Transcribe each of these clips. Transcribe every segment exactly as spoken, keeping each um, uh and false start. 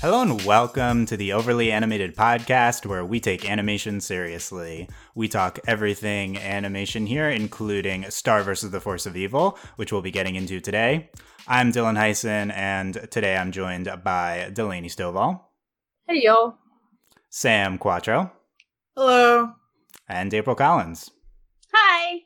Hello and welcome to the Overly Animated Podcast, where we take animation seriously. We talk everything animation here, including Star versus. the Force of Evil, which we'll be getting into today. I'm Dylan Heisen, and today I'm joined by Delaney Stovall. Hey, y'all. Sam Quattro. Hello. And April Collins. Hi.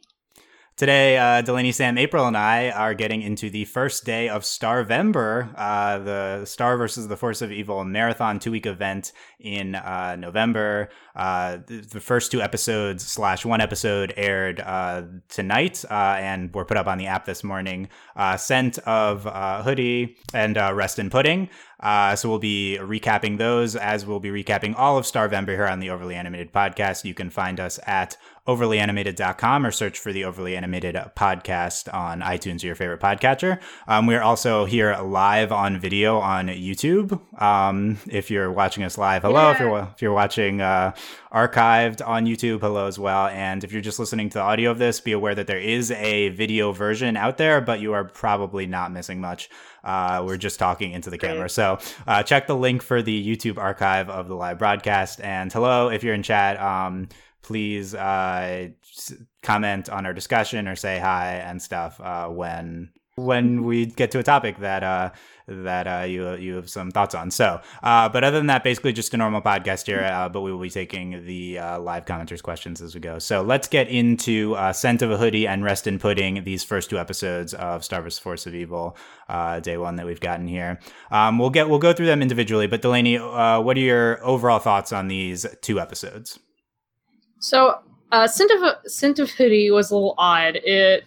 Today, uh, Delaney, Sam, April, and I are getting into the first day of Starvember, uh, the Star versus. the Force of Evil marathon two-week event in uh, November. Uh, the first two episodes slash one episode aired uh, tonight uh, and were put up on the app this morning. Uh, Scent of a Hoodie and uh, Rest in Pudding. Uh, so we'll be recapping those, as we'll be recapping all of Starvember here on the Overly Animated Podcast. You can find us at overly animated dot com or search for the Overly Animated Podcast on iTunes or your favorite podcatcher. Um, we're also here live on video on YouTube. Um, if you're watching us live, hello. Yeah. If you're if you're watching uh, archived on YouTube, hello as well. And if you're just listening to the audio of this, be aware that there is a video version out there, but you are probably not missing much. Uh, we're just talking into the camera. So uh, check the link for the YouTube archive of the live broadcast. And hello, if you're in chat, um, please uh, comment on our discussion or say hi and stuff uh, when when we get to a topic that uh, that uh, you you have some thoughts on. So, uh, but other than that, basically just a normal podcast here, uh, but we will be taking the uh, live commenters' questions as we go. So let's get into uh, Scent of a Hoodie and Rest in Pudding, these first two episodes of Star versus. Force of Evil, uh, day one that we've gotten here. Um, we'll get we'll go through them individually, but Delaney, uh, what are your overall thoughts on these two episodes? So, uh, Scent of a, Scent of Hoodie was a little odd. It...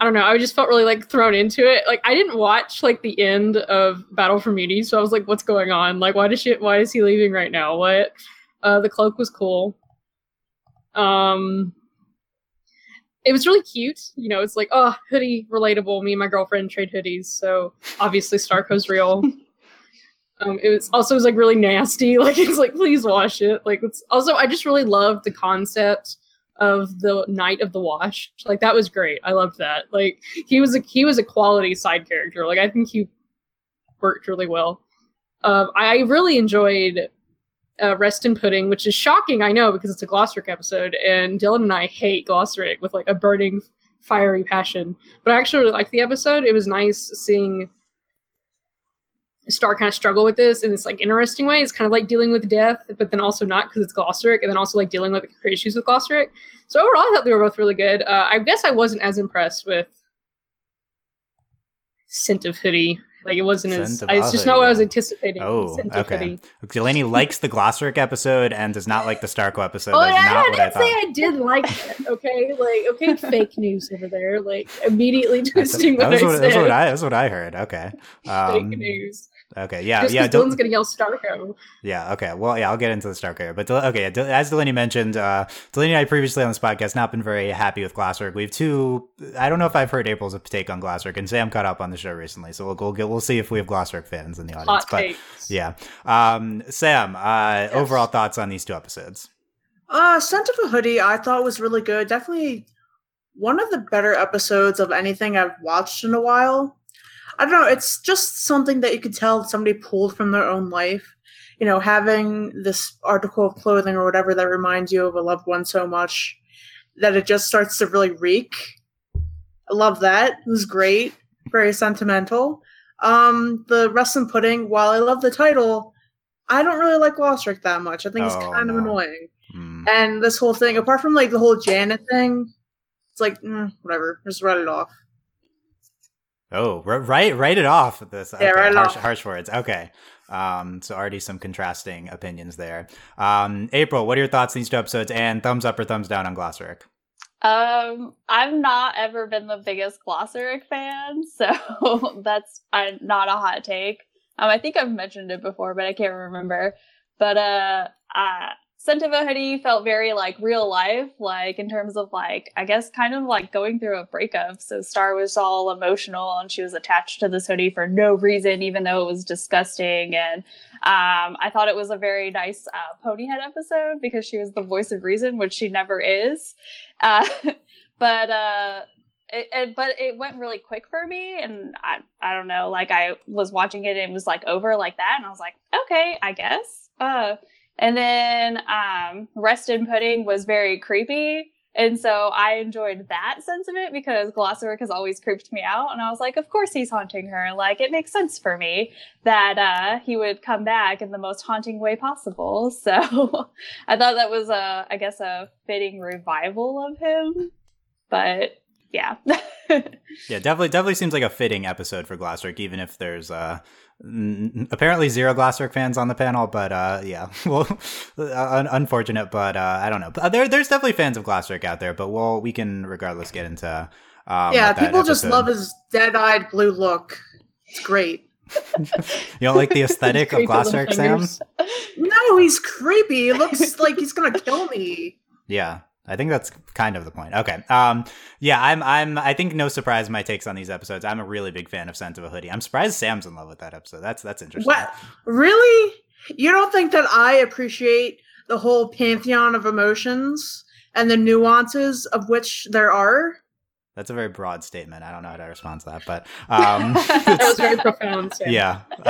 I don't know. I just felt really like thrown into it. Like I didn't watch like the end of Battle for Mewni, so I was like, "What's going on? Like, why does she? Why is he leaving right now? What?" Uh, the cloak was cool. Um, it was really cute. You know, it's like, oh, hoodie relatable. Me and my girlfriend trade hoodies, so obviously Starco's real. um, it was also it was like really nasty. Like it's like, please wash it. Like it's also I just really loved the concept of the Knight of the Wash. Like that was great. I loved that. Like he was a he was a quality side character. Like I think he worked really well. Um, I really enjoyed uh, Rest in Pudding, which is shocking, I know, because it's a Glossaryck episode, and Dylan and I hate Glossaryck with like a burning, fiery passion. But I actually really liked the episode. It was nice seeing Star kind of struggle with this in this like interesting way. It's kind of like dealing with death, but then also not, because it's Glossaryck, and then also like dealing with like, issues with Glossaryck. So overall, I thought they were both really good. Uh, I guess I wasn't as impressed with Scent of Hoodie. Like it wasn't Scent as. I, it's just not what I was anticipating. Oh, Scent of okay. Hoodie. Delaney likes the Glossaryck episode and does not like the Starco episode. Oh, That's I, not I, what I, I thought. I did like it. Okay, like okay, fake news over there. Like immediately twisting what I said. That's what I. That's what I heard. Okay. Um, fake news. Okay, yeah, Just yeah. Del- Dylan's gonna yell Starco. Yeah, okay. Well, yeah, I'll get into the Starco here, but Del- okay. Del- as Delaney mentioned, uh, Delaney and I previously on this podcast not been very happy with Glossaryck. We've two. I don't know if I've heard April's take on Glossaryck, and Sam caught up on the show recently, so we'll go. We'll, we'll see if we have Glossaryck fans in the audience. Hot but takes. Yeah, um, Sam. Uh, yes. Overall thoughts on these two episodes? Uh, Scent of a Hoodie, I thought was really good. Definitely one of the better episodes of anything I've watched in a while. I don't know, it's just something that you could tell somebody pulled from their own life. You know, having this article of clothing or whatever that reminds you of a loved one so much that it just starts to really reek. I love that. It was great. Very sentimental. Um, the Rest in Pudding, while I love the title, I don't really like Glossaryck that much. I think oh, it's kind no. of annoying. Mm. And this whole thing, apart from like the whole Janet thing, it's like, mm, whatever, just write it off. Oh, right, write it off with this. Okay. Yeah, right harsh, off. Harsh words. Okay. Um, so already some contrasting opinions there. Um, April, what are your thoughts on these two episodes, and thumbs up or thumbs down on Glossaryck? Um, I've not ever been the biggest Glossaryck fan, so that's uh, not a hot take. Um, I think I've mentioned it before, but I can't remember. But uh, uh, Scent of a Hoodie felt very like real life, like in terms of like, I guess kind of like going through a breakup. So Star was all emotional and she was attached to this hoodie for no reason, even though it was disgusting. And um, I thought it was a very nice uh, Ponyhead episode because she was the voice of reason, which she never is. Uh, but uh, It, it, but it went really quick for me, and I I don't know, like I was watching it and it was like over like that, and I was like, okay, I guess. Uh, and then um, Rest in Pudding was very creepy, and so I enjoyed that sense of it because Glossaryck has always creeped me out, and I was like, of course he's haunting her. Like, it makes sense for me that uh, he would come back in the most haunting way possible. So I thought that was a, I guess, a fitting revival of him, but. Yeah. Yeah, definitely definitely seems like a fitting episode for Glossaryck, even if there's uh, n- apparently zero Glossaryck fans on the panel. But uh, yeah, well, un- unfortunate, but uh, I don't know. There, There's definitely fans of Glossaryck out there, but we'll, we can regardless get into um, Yeah, people episode. Just love his dead-eyed blue look. It's great. You don't like the aesthetic of Glossaryck, Sam? No, he's creepy. It looks like he's going to kill me. Yeah. I think that's kind of the point. Okay. Um, yeah, I'm, I'm, I think no surprise my takes on these episodes. I'm a really big fan of Scent of a Hoodie. I'm surprised Sam's in love with that episode. That's, that's interesting. What? Really? You don't think that I appreciate the whole pantheon of emotions and the nuances of which there are? That's a very broad statement. I don't know how to respond to that, but um, that was very profound. Sam. Yeah, uh,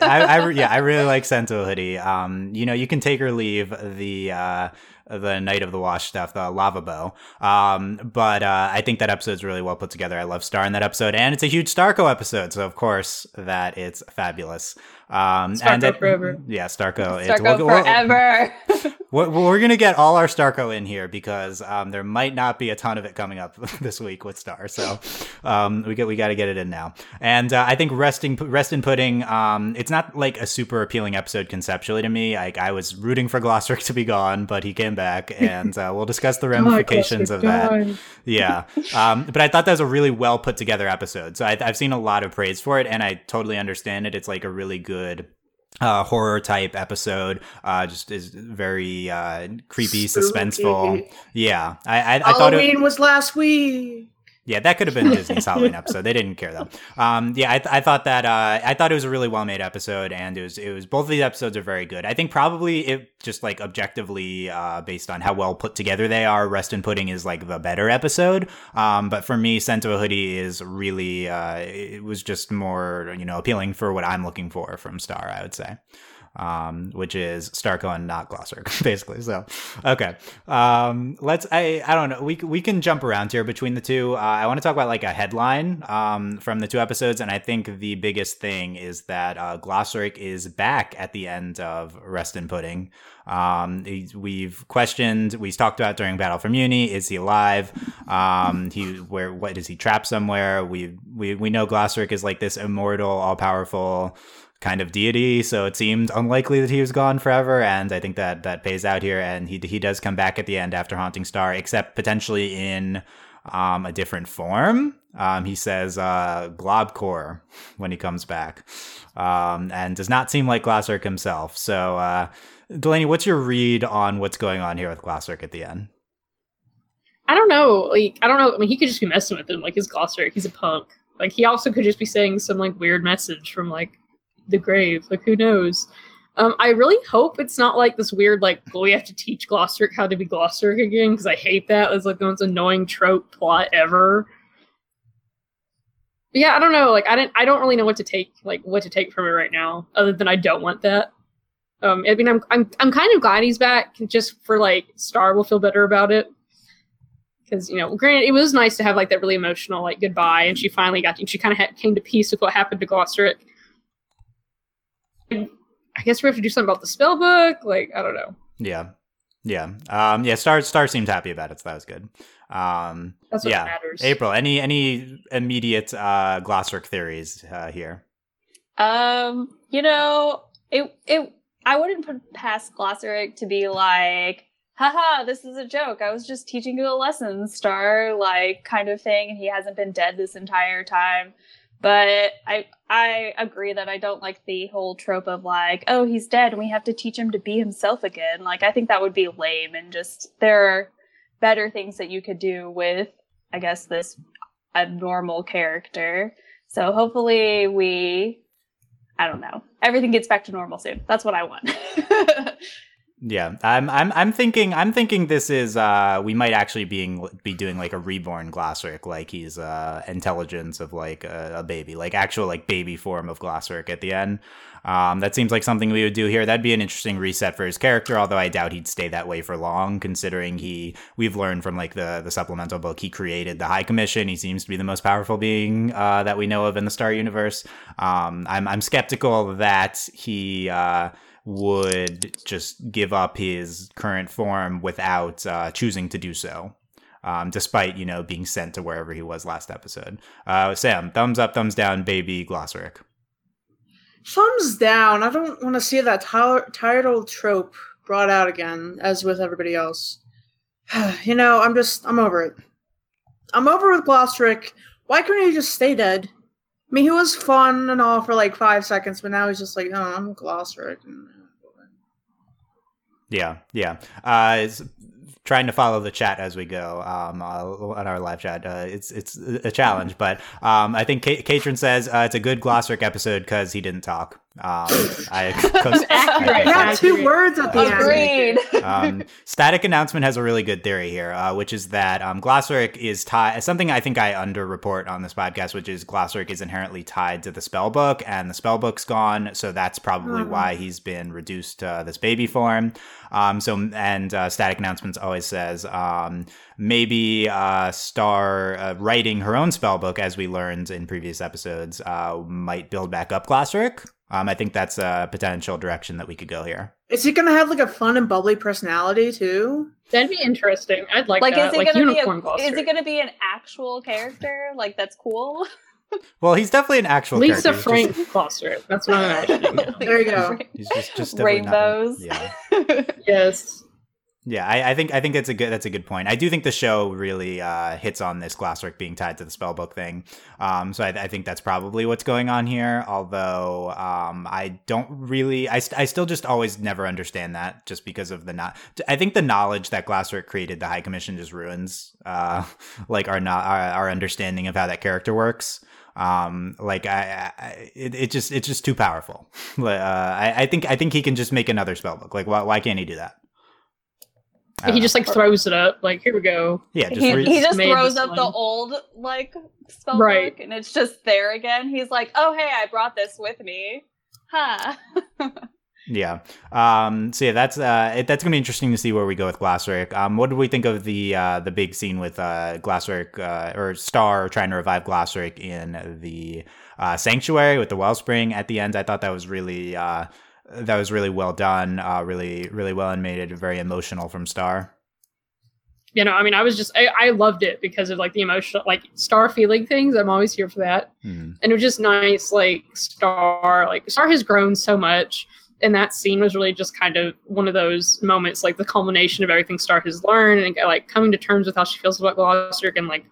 I, I yeah, I really like Scent of a Hoodie. Um, you know, you can take or leave the uh, the Knight of the Wash stuff, the Lavabo, um, but uh, I think that episode's really well put together. I love Star in that episode, and it's a huge Starco episode, so of course that it's fabulous. Um, Starco and it, forever. Yeah, Starco. Starco it's, we'll, forever. We're, we're going to get all our Starco in here because um, there might not be a ton of it coming up this week with Star. So um, we get, we got to get it in now. And uh, I think resting, Rest in Pudding, um, it's not like a super appealing episode conceptually to me. Like, I was rooting for Glossaryck to be gone, but he came back, and uh, we'll discuss the ramifications oh, of that. Gone. Yeah. Um, but I thought that was a really well put together episode. So I, I've seen a lot of praise for it, and I totally understand it. It's like a really good good uh horror type episode, uh just is very uh creepy, spooky. Suspenseful. Yeah, I I, I thought Halloween was last week. Yeah, that could have been Disney's Halloween episode. They didn't care though. Um, yeah, I, th- I thought that uh, I thought it was a really well made episode, and it was it was both of these episodes are very good. I think probably it just like objectively uh, based on how well put together they are, Rest in Pudding is like the better episode. Um, but for me, Scent of a Hoodie is really uh, it was just more you know appealing for what I'm looking for from Star, I would say. Um, which is Starco and not Glossaryck, basically. So, okay. Um, let's, I, I don't know. We, we can jump around here between the two. Uh, I want to talk about like a headline, um, from the two episodes. And I think the biggest thing is that, uh, Glossaryck is back at the end of Rest in Pudding. Um, we've questioned, we talked about during Battle for Mewni, is he alive? Um, he, where, what is he trapped somewhere? We, we, we know Glossaryck is like this immortal, all powerful, kind of deity, so it seemed unlikely that he was gone forever, and I think that that pays out here, and he he does come back at the end after haunting Star, except potentially in um a different form. Um he says uh Globcore when he comes back, um and does not seem like Glossaryck himself. So uh Delaney, what's your read on what's going on here with Glossaryck at the end? I don't know like I don't know I mean he could just be messing with him, like his Glossaryck, he's a punk, like he also could just be saying some like weird message from like the grave, like who knows. um I really hope it's not like this weird like, well, we have to teach Glossaryck how to be Glossaryck again, because I hate that. It's like the most annoying trope plot ever. But yeah, I don't know, like I didn't I don't really know what to take like what to take from it right now, other than I don't want that. um I mean I'm I'm, I'm kind of glad he's back, just for like Star will feel better about it, because you know granted it was nice to have like that really emotional like goodbye, and she finally got to, she kind of ha- came to peace with what happened to Glossaryck. I guess we have to do something about the spell book. Like, I don't know. Yeah. Yeah. Um, yeah. Star Star seemed happy about it, so that was good. Um, That's what yeah. matters. April, any any immediate uh, Glossaryck theories uh, here? Um, you know, it it I wouldn't put past Glossaryck to be like, haha, this is a joke. I was just teaching you a lesson, Star, like kind of thing. And he hasn't been dead this entire time. But I I agree that I don't like the whole trope of like, oh, he's dead and we have to teach him to be himself again. Like, I think that would be lame, and just there are better things that you could do with, I guess, this abnormal character. So hopefully we, I don't know, everything gets back to normal soon. That's what I want. Yeah, I'm I'm I'm thinking I'm thinking this is uh we might actually being be doing like a reborn Glossaryck, like he's uh intelligence of like a, a baby, like actual like baby form of Glossaryck at the end. Um, that seems like something we would do here. That'd be an interesting reset for his character, although I doubt he'd stay that way for long, considering he we've learned from like the the supplemental book he created the High Commission. He seems to be the most powerful being uh that we know of in the Star universe. Um, I'm I'm skeptical that he uh. would just give up his current form without uh, choosing to do so, um, despite, you know, being sent to wherever he was last episode. Uh, Sam, thumbs up, thumbs down, baby Glossaryck. Thumbs down. I don't want to see that t- tired old trope brought out again, as with everybody else. You know, I'm just, I'm over it. I'm over with Glossaryck. Why couldn't he just stay dead? I mean, he was fun and all for like five seconds, but now he's just like, oh, I'm Glossaryck. Yeah, yeah. Uh, it's trying to follow the chat as we go um, on our live chat. Uh, it's it's a challenge, but um, I think K- Katrin says uh, it's a good Glossaryck episode because he didn't talk. Um, I, cause, I had two words at the end. Agreed. Um, Static Announcement has a really good theory here, uh, which is that um, Glossaryck is tied. Something I think I underreport on this podcast, which is Glossaryck is inherently tied to the spellbook, and the spellbook's gone, so that's probably mm-hmm. why he's been reduced to uh, this baby form. Um, so and uh, Static Announcements always says um, maybe uh, Star uh, writing her own spellbook, as we learned in previous episodes, uh, might build back up Glossaryck. Um, I think that's a potential direction that we could go here. Is he going to have like a fun and bubbly personality too? That'd be interesting. I'd like, like that. Is he like gonna unicorn be a, Is he going to be an actual character? Like that's cool. Well, he's definitely an actual Lisa character. Lisa Frank just... Foster. That's what I'm imagining. There you go. He's just, just rainbows. Not... Yeah. Yes. Yeah, I, I think I think that's a good that's a good point. I do think the show really uh, hits on this Glossaryck being tied to the spellbook thing, um, so I, I think that's probably what's going on here. Although um, I don't really, I, st- I still just always never understand that, just because of the not. I think the knowledge that Glossaryck created the High Commission just ruins uh, like our not our, our understanding of how that character works. Um, like I, I it, it just it's just too powerful. uh, I, I think I think he can just make another spellbook. Like why why can't he do that? He just like throws it up, like here we go. Yeah, just he, re- he just throws up one. The old like spellbook, right. And it's just there again. He's like, "Oh hey, I brought this with me, huh?" Yeah. Um. So yeah, that's uh, it, that's gonna be interesting to see where we go with Glossaryck. Um. What did we think of the uh, the big scene with uh Glossaryck uh, or Star trying to revive Glossaryck in the uh, sanctuary with the wellspring at the end? I thought that was really uh. That was really well done, uh, really, really well animated, very emotional from Star. You know, I mean, I was just, I, I loved it because of like the emotional, like Star feeling things. I'm always here for that. Mm. And it was just nice, like Star, like Star has grown so much. And that scene was really just kind of one of those moments, like the culmination of everything Star has learned and like coming to terms with how she feels about Glossaryck and like,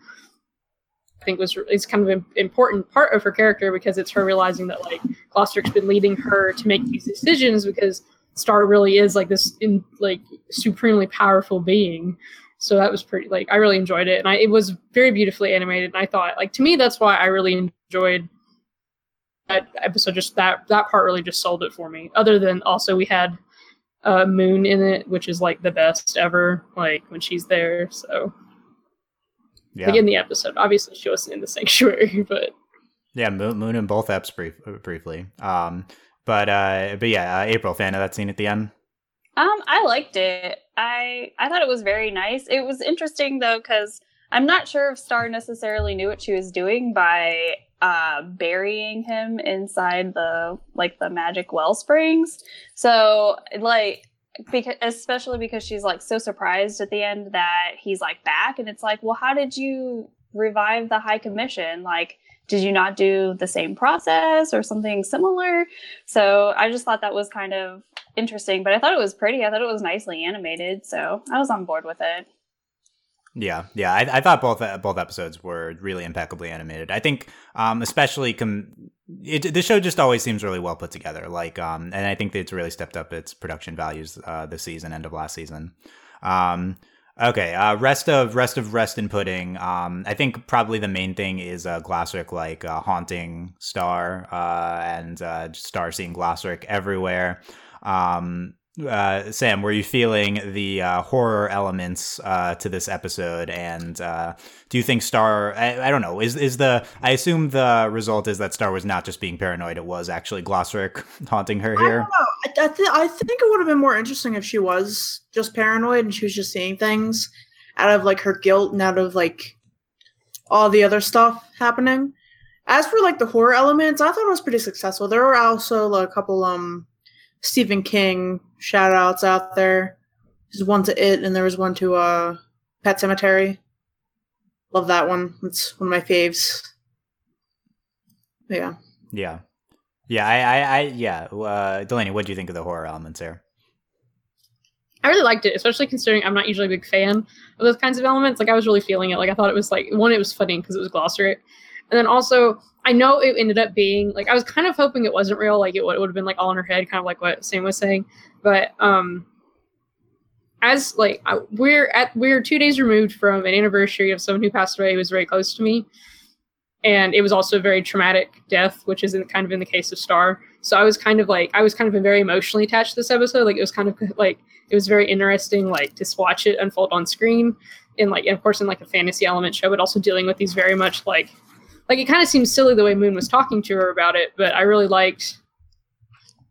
I think was is kind of an important part of her character because it's her realizing that like Glossaryck's been leading her to make these decisions because Star really is like this in, like supremely powerful being. So that was pretty like I really enjoyed it, and I, it was very beautifully animated. And I thought like to me that's why I really enjoyed that episode. Just that that part really just sold it for me. Other than also we had uh, Moon in it, which is like the best ever. Like when she's there, so. Yeah. Like in the episode, obviously she wasn't in the sanctuary, but yeah, Moon, Moon in both eps brief, briefly. Um, but uh, but yeah, uh, April, fan of that scene at the end. Um, I liked it. I I thought it was very nice. It was interesting though because I'm not sure if Star necessarily knew what she was doing by uh, burying him inside the like the magic well springs. So like. Because, especially because she's like so surprised at the end that he's like back, and it's like, well, how did you revive the High Commission? Like, did you not do the same process or something similar? So I just thought that was kind of interesting, but I thought it was pretty. I thought it was nicely animated, so I was on board with it. Yeah, yeah, I, I thought both uh, both episodes were really impeccably animated. I think, um, especially. Com- It, the show just always seems really well put together, like, um, and I think that it's really stepped up its production values uh, this season, end of last season. Um, okay, uh, rest of rest of Rest in Pudding. Um, I think probably the main thing is uh, Glossaryck, like uh, haunting Star uh, and uh, Star seeing Glossaryck everywhere. Um, Uh, Sam, were you feeling the uh, horror elements uh, to this episode? And uh, do you think Star, I, I don't know, is is the, I assume the result is that Star was not just being paranoid. It was actually Glossaryck haunting her here. I don't know. I, I, th- I think it would have been more interesting if she was just paranoid and she was just seeing things out of like her guilt and out of like all the other stuff happening. As for like the horror elements, I thought it was pretty successful. There were also like, a couple, um, Stephen King shout outs out there. There's one to It and there was one to uh, Pet Sematary. Love that one. It's one of my faves. Yeah. Yeah. Yeah. I, I, I yeah. Uh, Delaney, what do you think of the horror elements there? I really liked it, especially considering I'm not usually a big fan of those kinds of elements. Like I was really feeling it. Like I thought it was like, one, it was funny because it was Glossaryck. And then also, I know it ended up being, like, I was kind of hoping it wasn't real, like, it would have been, like, all in her head, kind of like what Sam was saying, but, um, as, like, I, we're at, we're two days removed from an anniversary of someone who passed away who was very close to me, and it was also a very traumatic death, which is in, kind of in the case of Star, so I was kind of, like, I was kind of very emotionally attached to this episode, like, it was kind of, like, it was very interesting, like, to watch it unfold on screen, and, like, and of course, in, like, a fantasy element show, but also dealing with these very much, like, Like, it kind of seems silly the way Moon was talking to her about it, but I really liked,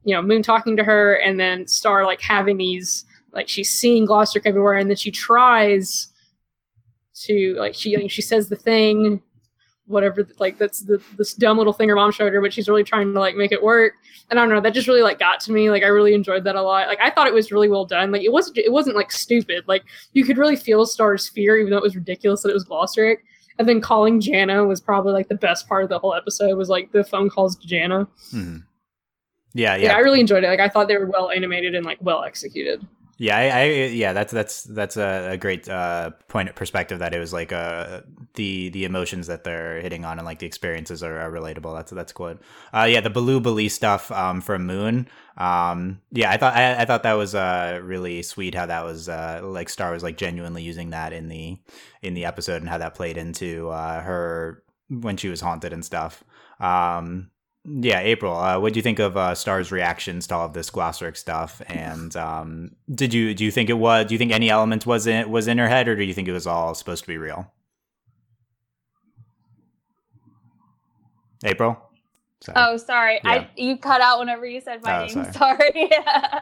you know, Moon talking to her and then Star, like, having these, like, she's seeing Glossaryck everywhere and then she tries to, like, she like, she says the thing, whatever, like, that's the, this dumb little thing her mom showed her, but she's really trying to, like, make it work. And I don't know, that just really, like, got to me. Like, I really enjoyed that a lot. Like, I thought it was really well done. Like, it wasn't, it wasn't, like, stupid. Like, you could really feel Star's fear, even though it was ridiculous that it was Glossaryck. And then calling Janna was probably, like, the best part of the whole episode was, like, the phone calls to Janna. Mm-hmm. Yeah, yeah. Yeah, I really enjoyed it. Like, I thought they were well animated and, like, well executed. Yeah, I, I yeah, that's that's that's a, a great uh, point of perspective that it was, like, uh, the the emotions that they're hitting on and, like, the experiences are, are relatable. That's that's cool. Uh, yeah, the Baloo Baloo stuff um, from Moon. Um, yeah, I thought I, I thought that was uh, really sweet how that was, uh, like, Star was, like, genuinely using that in the in the episode and how that played into uh, her when she was haunted and stuff. Um, Yeah, April, uh, what do you think of uh, Star's reactions to all of this Glossaryck stuff? And um, did you do you think it was? Do you think any element was in was in her head, or do you think it was all supposed to be real? April. Sorry. Oh, sorry, yeah. I you cut out whenever you said my oh, name. Sorry. sorry. Yeah.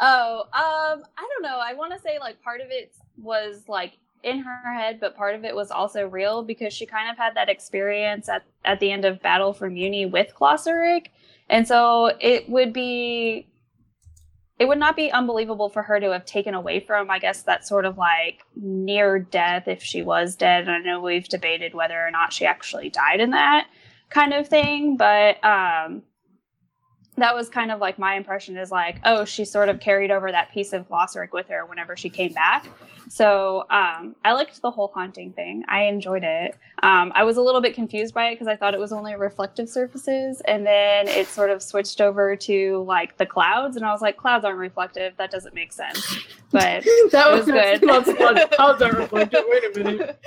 Oh, um, I don't know. I want to say like part of it was like in her head, but part of it was also real because she kind of had that experience at, at the end of Battle for Mewni with Glossaryck. And so it would be, it would not be unbelievable for her to have taken away from, I guess, that sort of like near death if she was dead. And I know we've debated whether or not she actually died in that kind of thing, but um, that was kind of like my impression is like, oh, she sort of carried over that piece of Glossaryck with her whenever she came back. So um, I liked the whole haunting thing. I enjoyed it. Um, I was a little bit confused by it because I thought it was only reflective surfaces. And then it sort of switched over to like the clouds. And I was like, clouds aren't reflective. That doesn't make sense. But that was, was good. Clouds, clouds aren't reflective. Wait a minute.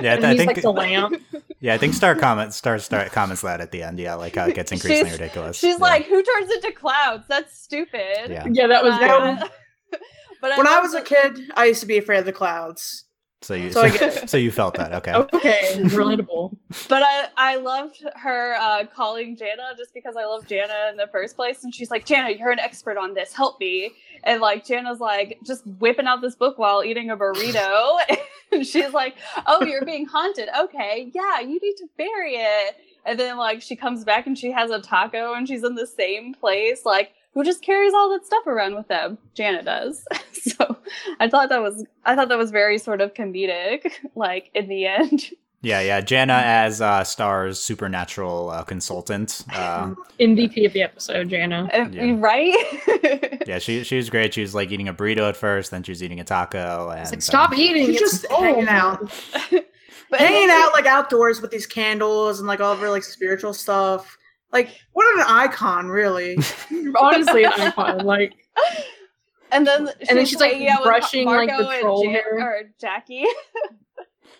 Yeah, and I he's think, like the lamp. Yeah, I think Star comments, Star, Star comments that at the end. Yeah, like how it gets increasingly she's, ridiculous. She's yeah. like, who turns into clouds? That's stupid. Yeah, yeah that was uh, good. But when I, I was a kid, I used to be afraid of the clouds. So you, so, so, so you felt that, okay? Okay, relatable. But I, I loved her uh, calling Janna just because I love Janna in the first place, and she's like, Janna, you're an expert on this. Help me. And like Janna's like just whipping out this book while eating a burrito, and she's like, oh, you're being haunted. Okay, yeah, you need to bury it. And then like she comes back and she has a taco and she's in the same place, like. Who just carries all that stuff around with them? Janna does. So I thought that was I thought that was very sort of comedic, like in the end. Yeah, yeah. Janna as uh, Star's supernatural uh, consultant, uh, M V P of the episode. Janna, uh, yeah. Right? Yeah, she she was great. She was like eating a burrito at first, then she was eating a taco, and it's like stop um, eating. It's just hanging out, but hanging out like outdoors with these candles and like all over like spiritual stuff. Like, what an icon, really. Honestly, an icon. Like, and then she's, and then she's like brushing like the troll Jan- hair. Or Jackie.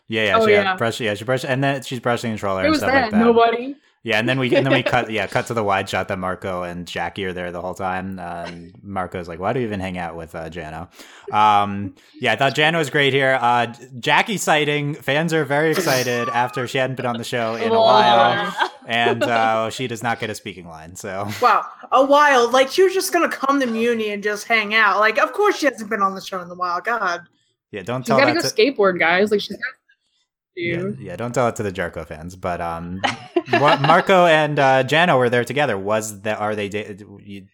Yeah, yeah, oh, she yeah. Brush, yeah, she brushed, and then she's brushing the troll hair. Who was that? Like that? Nobody. Yeah, and then we and then we cut yeah cut to the wide shot that Marco and Jackie are there the whole time. Um, Marco's like, why do you even hang out with uh, Jano? Um, yeah, I thought Jano was great here. Uh, Jackie sighting, fans are very excited after she hadn't been on the show in a while, and uh, she does not get a speaking line. So wow, a while like she was just gonna come to Mewni and just hang out. Like, of course she hasn't been on the show in a while. God, yeah, don't she's tell. She's gotta that go to- skateboard, guys. Like she's. Got- Yeah, yeah, don't tell it to the Jarko fans, but um, Marco and uh, Jano were there together. Was that are they? Da- you,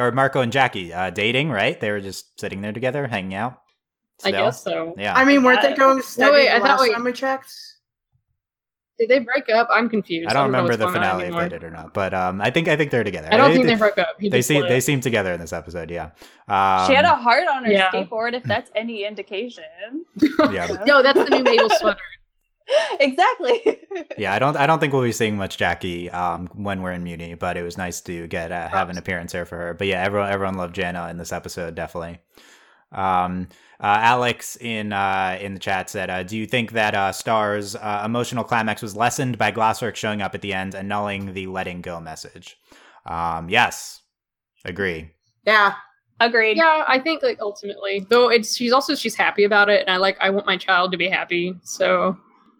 or Marco and Jackie uh, dating? Right? They were just sitting there together, hanging out. Still? I guess so. Yeah. I mean, weren't I, they going to study? No, wait, I thought. Wait, time we checked. Did they break up? I'm confused. I don't, I don't remember the finale if they did or not, but um, I think I think they're together. I don't I, think they, they broke up. He they seem they seem together in this episode. Yeah. Um, she had a heart on her yeah. skateboard, if that's any indication. Yeah. No, that's the new Mabel sweater. Exactly. yeah, I don't. I don't think we'll be seeing much Jackie um, when we're in Mewni, but it was nice to get uh, have an appearance here for her. But yeah, everyone, everyone loved Jana in this episode, definitely. Um, uh, Alex in uh, in the chat said, uh, "Do you think that uh, Star's uh, emotional climax was lessened by Glossaryck showing up at the end, annulling the letting go message?" Um, yes, agree. Yeah. Agreed. Yeah, I think like ultimately, though, it's she's also she's happy about it, and I like I want my child to be happy, so.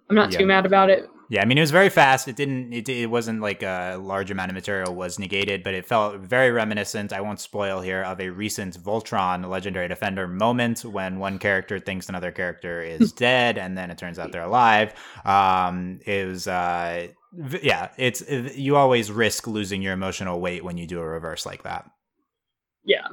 I'm not yeah. too mad about it. Yeah, I mean, it was very fast. It didn't. It, it wasn't like a large amount of material was negated, but it felt very reminiscent. I won't spoil here of a recent Voltron: Legendary Defender moment when one character thinks another character is dead, and then it turns out they're alive. Um, it was. Uh, yeah, it's it, you always risk losing your emotional weight when you do a reverse like that. Yeah.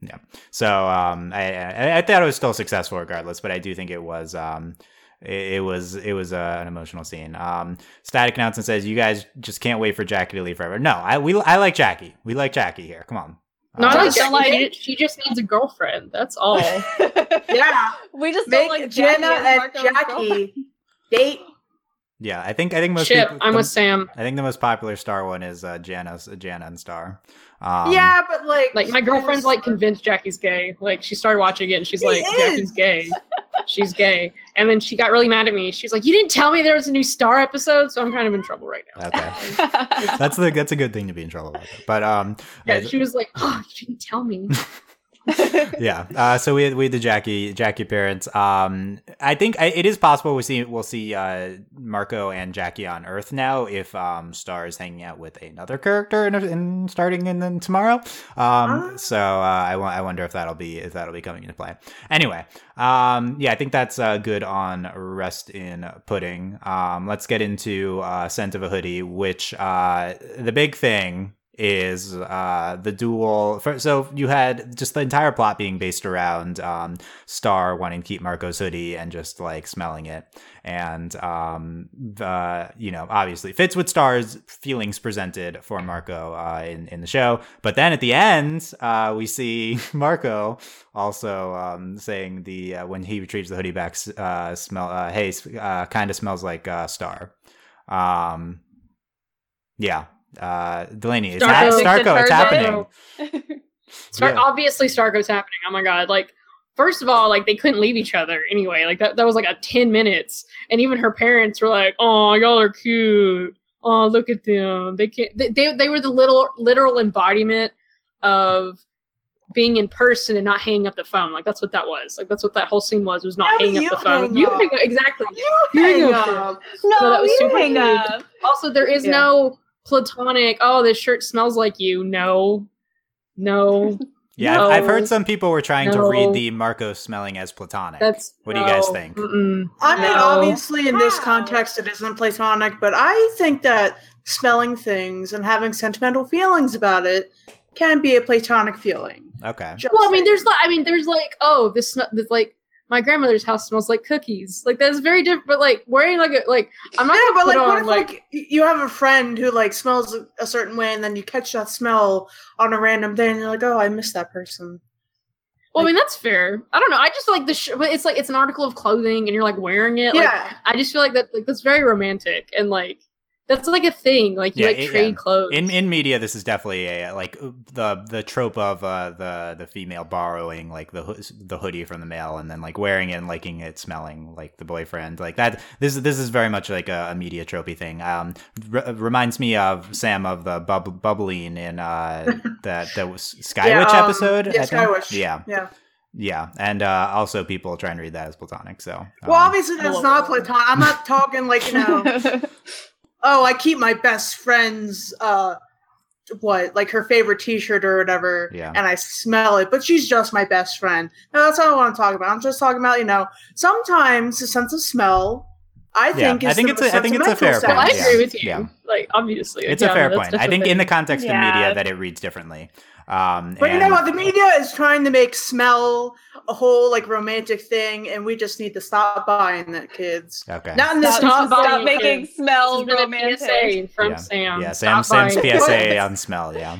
Yeah. So um, I, I I thought it was still successful regardless, but I do think it was. Um, It was it was uh, an emotional scene. Um, Static Announcement says, "You guys just can't wait for Jackie to leave forever." No, I we I like Jackie. We like Jackie here. Come on. No, um, I like Jackie. Like, she just needs a girlfriend. That's all. yeah, we just make don't like Jackie Jenna and, and Jackie date. Yeah, I think I think most. Shit, people, I'm the, with Sam. I think the most popular Star one is uh, Jana's uh, Jana and Star. Um, yeah, but like, like my girlfriend's like convinced Jackie's gay. Like she started watching it and she's like, is. Jackie's gay. She's gay. And then she got really mad at me. She's like, you didn't tell me there was a new Star episode, so I'm kind of in trouble right now. Okay. that's the that's a good thing to be in trouble with. But um yeah, she was like, oh, you didn't tell me. yeah. Uh, so we had, we had the Jackie Jackie appearance. Um, I think I, it is possible we see we'll see uh, Marco and Jackie on Earth now if um, Star is hanging out with another character and in, in starting in then tomorrow. Um, huh? So uh, I w- I wonder if that'll be if that'll be coming into play. Anyway, um, yeah, I think that's uh, good on Rest in Pudding. Um, let's get into uh, Scent of a Hoodie, which uh, the big thing. Is uh the duel for, so you had just the entire plot being based around um Star wanting to keep Marco's hoodie and just like smelling it and um uh you know obviously fits with Star's feelings presented for Marco uh in in the show, but then at the end uh we see Marco also um saying the uh, when he retrieves the hoodie back uh smell uh hey uh kind of smells like uh Star um yeah uh Delaney it's ha- Starco it's happening Star- yeah. Obviously Starco's happening. Oh my god, like first of all, like they couldn't leave each other anyway, like that, that was like a ten minutes and even her parents were like, oh y'all are cute, oh look at them, they can't they they, they were the little literal embodiment of being in person and not hanging up the phone. Like that's what that was. Like that's what that whole scene was, was not no, hanging up the phone. You hang up. Exactly. You hang, hang up. up. No, so that was you hang rude. Up. Also there is yeah. no platonic, oh this shirt smells like you. No no yeah no, I've, I've heard some people were trying no. to read the Marco smelling as platonic. That's what no, do you guys think? Mm-mm. I no. mean obviously in this context it isn't platonic, but I think that smelling things and having sentimental feelings about it can be a platonic feeling. Okay. Just well I mean there's like I mean there's like oh this, this like my grandmother's house smells like cookies. Like that's very different. But like wearing like a like I'm not yeah, gonna but, put like, on what if, like, like you have a friend who like smells a certain way, and then you catch that smell on a random day, and you're like, oh, I miss that person. Well, like, I mean that's fair. I don't know. I just like the sh- but it's like it's an article of clothing, and you're like wearing it. Yeah. Like, I just feel like that like that's very romantic, and like That's like a thing. Like you yeah, like it, trade yeah. clothes. In in media, this is definitely a like the the trope of uh, the the female borrowing like the the hoodie from the male and then like wearing it and liking it, smelling like the boyfriend like that. This this is very much like a, a media tropey thing. Um, r- reminds me of Sam of the bub- bubbling in uh that that was Skywitch yeah, um, episode. Yeah, Skywitch. Yeah. Yeah. Yeah, and uh, also people trying to read that as platonic. So um, well, obviously that's not platonic. I'm not talking like you know. Oh, I keep my best friend's, uh, what, like her favorite T-shirt or whatever, yeah. and I smell it, but she's just my best friend. No, that's not what I'm talking about. I'm just talking about, you know, sometimes the sense of smell, I think yeah. is I think the it's a, I think it's a fair sense. point. Well, I agree yeah. with you. Yeah. Like, obviously. It's yeah, a fair no, point. I think in the context yeah. of media that it reads differently. Um, but and- you know what? The media is trying to make smell a whole like romantic thing, and we just need to stop buying that, kids. Okay. Not in this stop, stop, stop making kids. smell romantic. From yeah. Sam. Yeah, Sam Sam's P S A on smell. Yeah.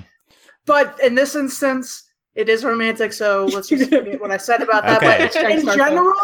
But in this instance, it is romantic. So let's just forget what I said about that. Okay. But in general.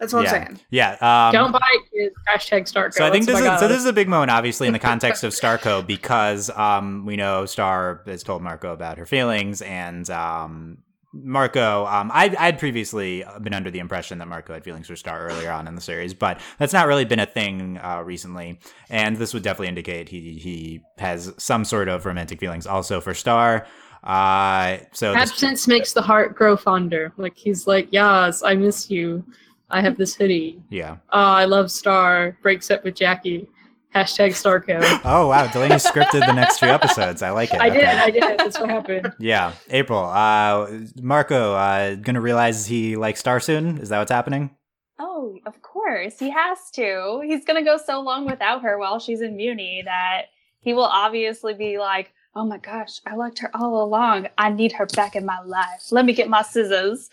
That's what yeah. I'm saying. Yeah. Um, Don't buy it. Hashtag Starco. So I think this is, so this is a big moment, obviously, in the context of Starco, because um, we know Star has told Marco about her feelings. And um, Marco, um, I'd, I'd previously been under the impression that Marco had feelings for Star earlier on in the series, but that's not really been a thing uh, recently. And this would definitely indicate he he has some sort of romantic feelings also for Star. Uh, so Absence this, makes the heart grow fonder. Like, he's like, yes, I miss you. I have this hoodie. Yeah. Oh, I love Star. Breaks up with Jackie. Hashtag Starco. Oh, wow. Delaney scripted the next few episodes. I like it. I okay. did. I did. That's what happened. Yeah. April. Uh, Marco, uh, going to realize he likes Star soon? Is that what's happening? Oh, of course. He has to. He's going to go so long without her while she's in Mewni that he will obviously be like, oh my gosh, I liked her all along. I need her back in my life. Let me get my scissors.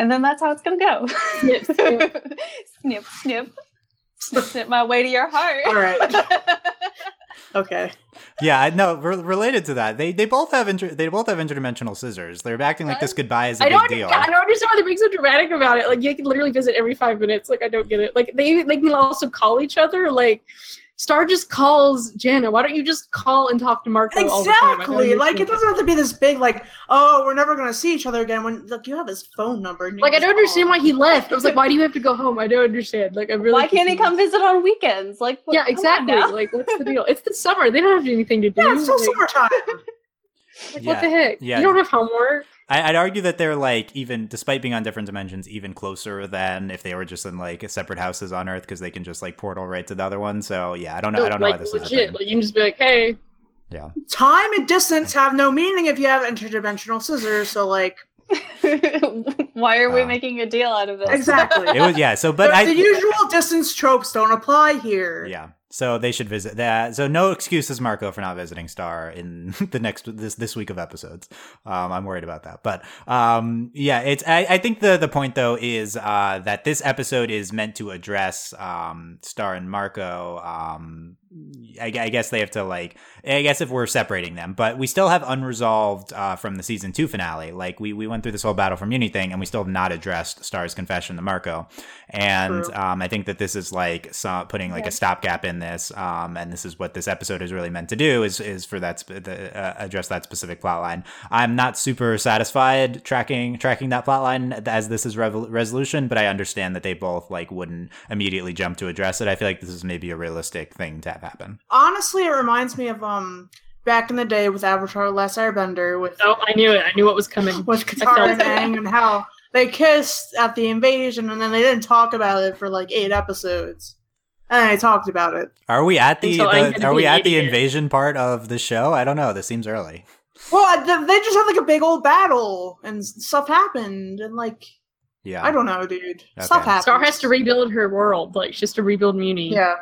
And then that's how it's going to go. Snip, snip. Snip, snip. Snip my way to your heart. All right. Okay. Yeah, no, re- related to that, they they both have inter- they both have interdimensional scissors. They're acting like this goodbye is a I big don't, deal. I don't understand why they're being so dramatic about it. Like, you can literally visit every five minutes. Like, I don't get it. Like, they, they can also call each other, like... Star just calls Jana. Why don't you just call and talk to Marco exactly. all the time? Exactly. Like, it doesn't have to be this big, like, oh, we're never going to see each other again. When Look, you have his phone number. Like, I don't call. understand why he left. I was like, why do you have to go home? I don't understand. Like, I really Why can't he come visit on weekends? Like, what, Yeah, exactly. Like, what's the deal? It's the summer. They don't have anything to do. Yeah, it's still like, summertime. Like, yeah, what the heck? Yeah. You don't have homework. I'd argue that they're, like, even, despite being on different dimensions, even closer than if they were just in, like, separate houses on Earth, because they can just, like, portal right to the other one. So, yeah, I don't know. No, I don't like, know how this legit. is. Legit. Like, you can just be like, hey. Yeah. Time and distance have no meaning if you have interdimensional scissors. So, like. Why are we uh, making a deal out of this? Exactly. It was, yeah. So, but I, the usual distance tropes don't apply here. Yeah. So they should visit that. So no excuses, Marco, for not visiting Star in the next this this week of episodes. Um, I'm worried about that, but um, yeah, it's. I, I think the the point though is uh, that this episode is meant to address um, Star and Marco. Um, I, I guess they have to like. I guess if we're separating them, but we still have unresolved uh, from the season two finale. Like we we went through this whole Battle for Mewni thing, and we still have not addressed Star's confession to Marco. And um, I think that this is like so, putting like yeah. a stopgap in there. This, um, and this is what this episode is really meant to do is is for that sp- the, uh, address that specific plot line. I'm not super satisfied tracking tracking that plot line as this is rev- resolution, but I understand that they both like wouldn't immediately jump to address it. I feel like this is maybe a realistic thing to have happen. Honestly, it reminds me of um back in the day with Avatar: The Last Airbender. With oh, I knew it. I knew what was coming. With Katara and Aang and how they kissed at the invasion, and then they didn't talk about it for like eight episodes. And I talked about it. Are we at the, the are we at the invasion part of the show? I don't know. This seems early. Well, they just had like a big old battle and stuff happened and like yeah, I don't know, dude. Okay. Stuff happened. Star has to rebuild her world, like she has to rebuild Mewni. Yeah.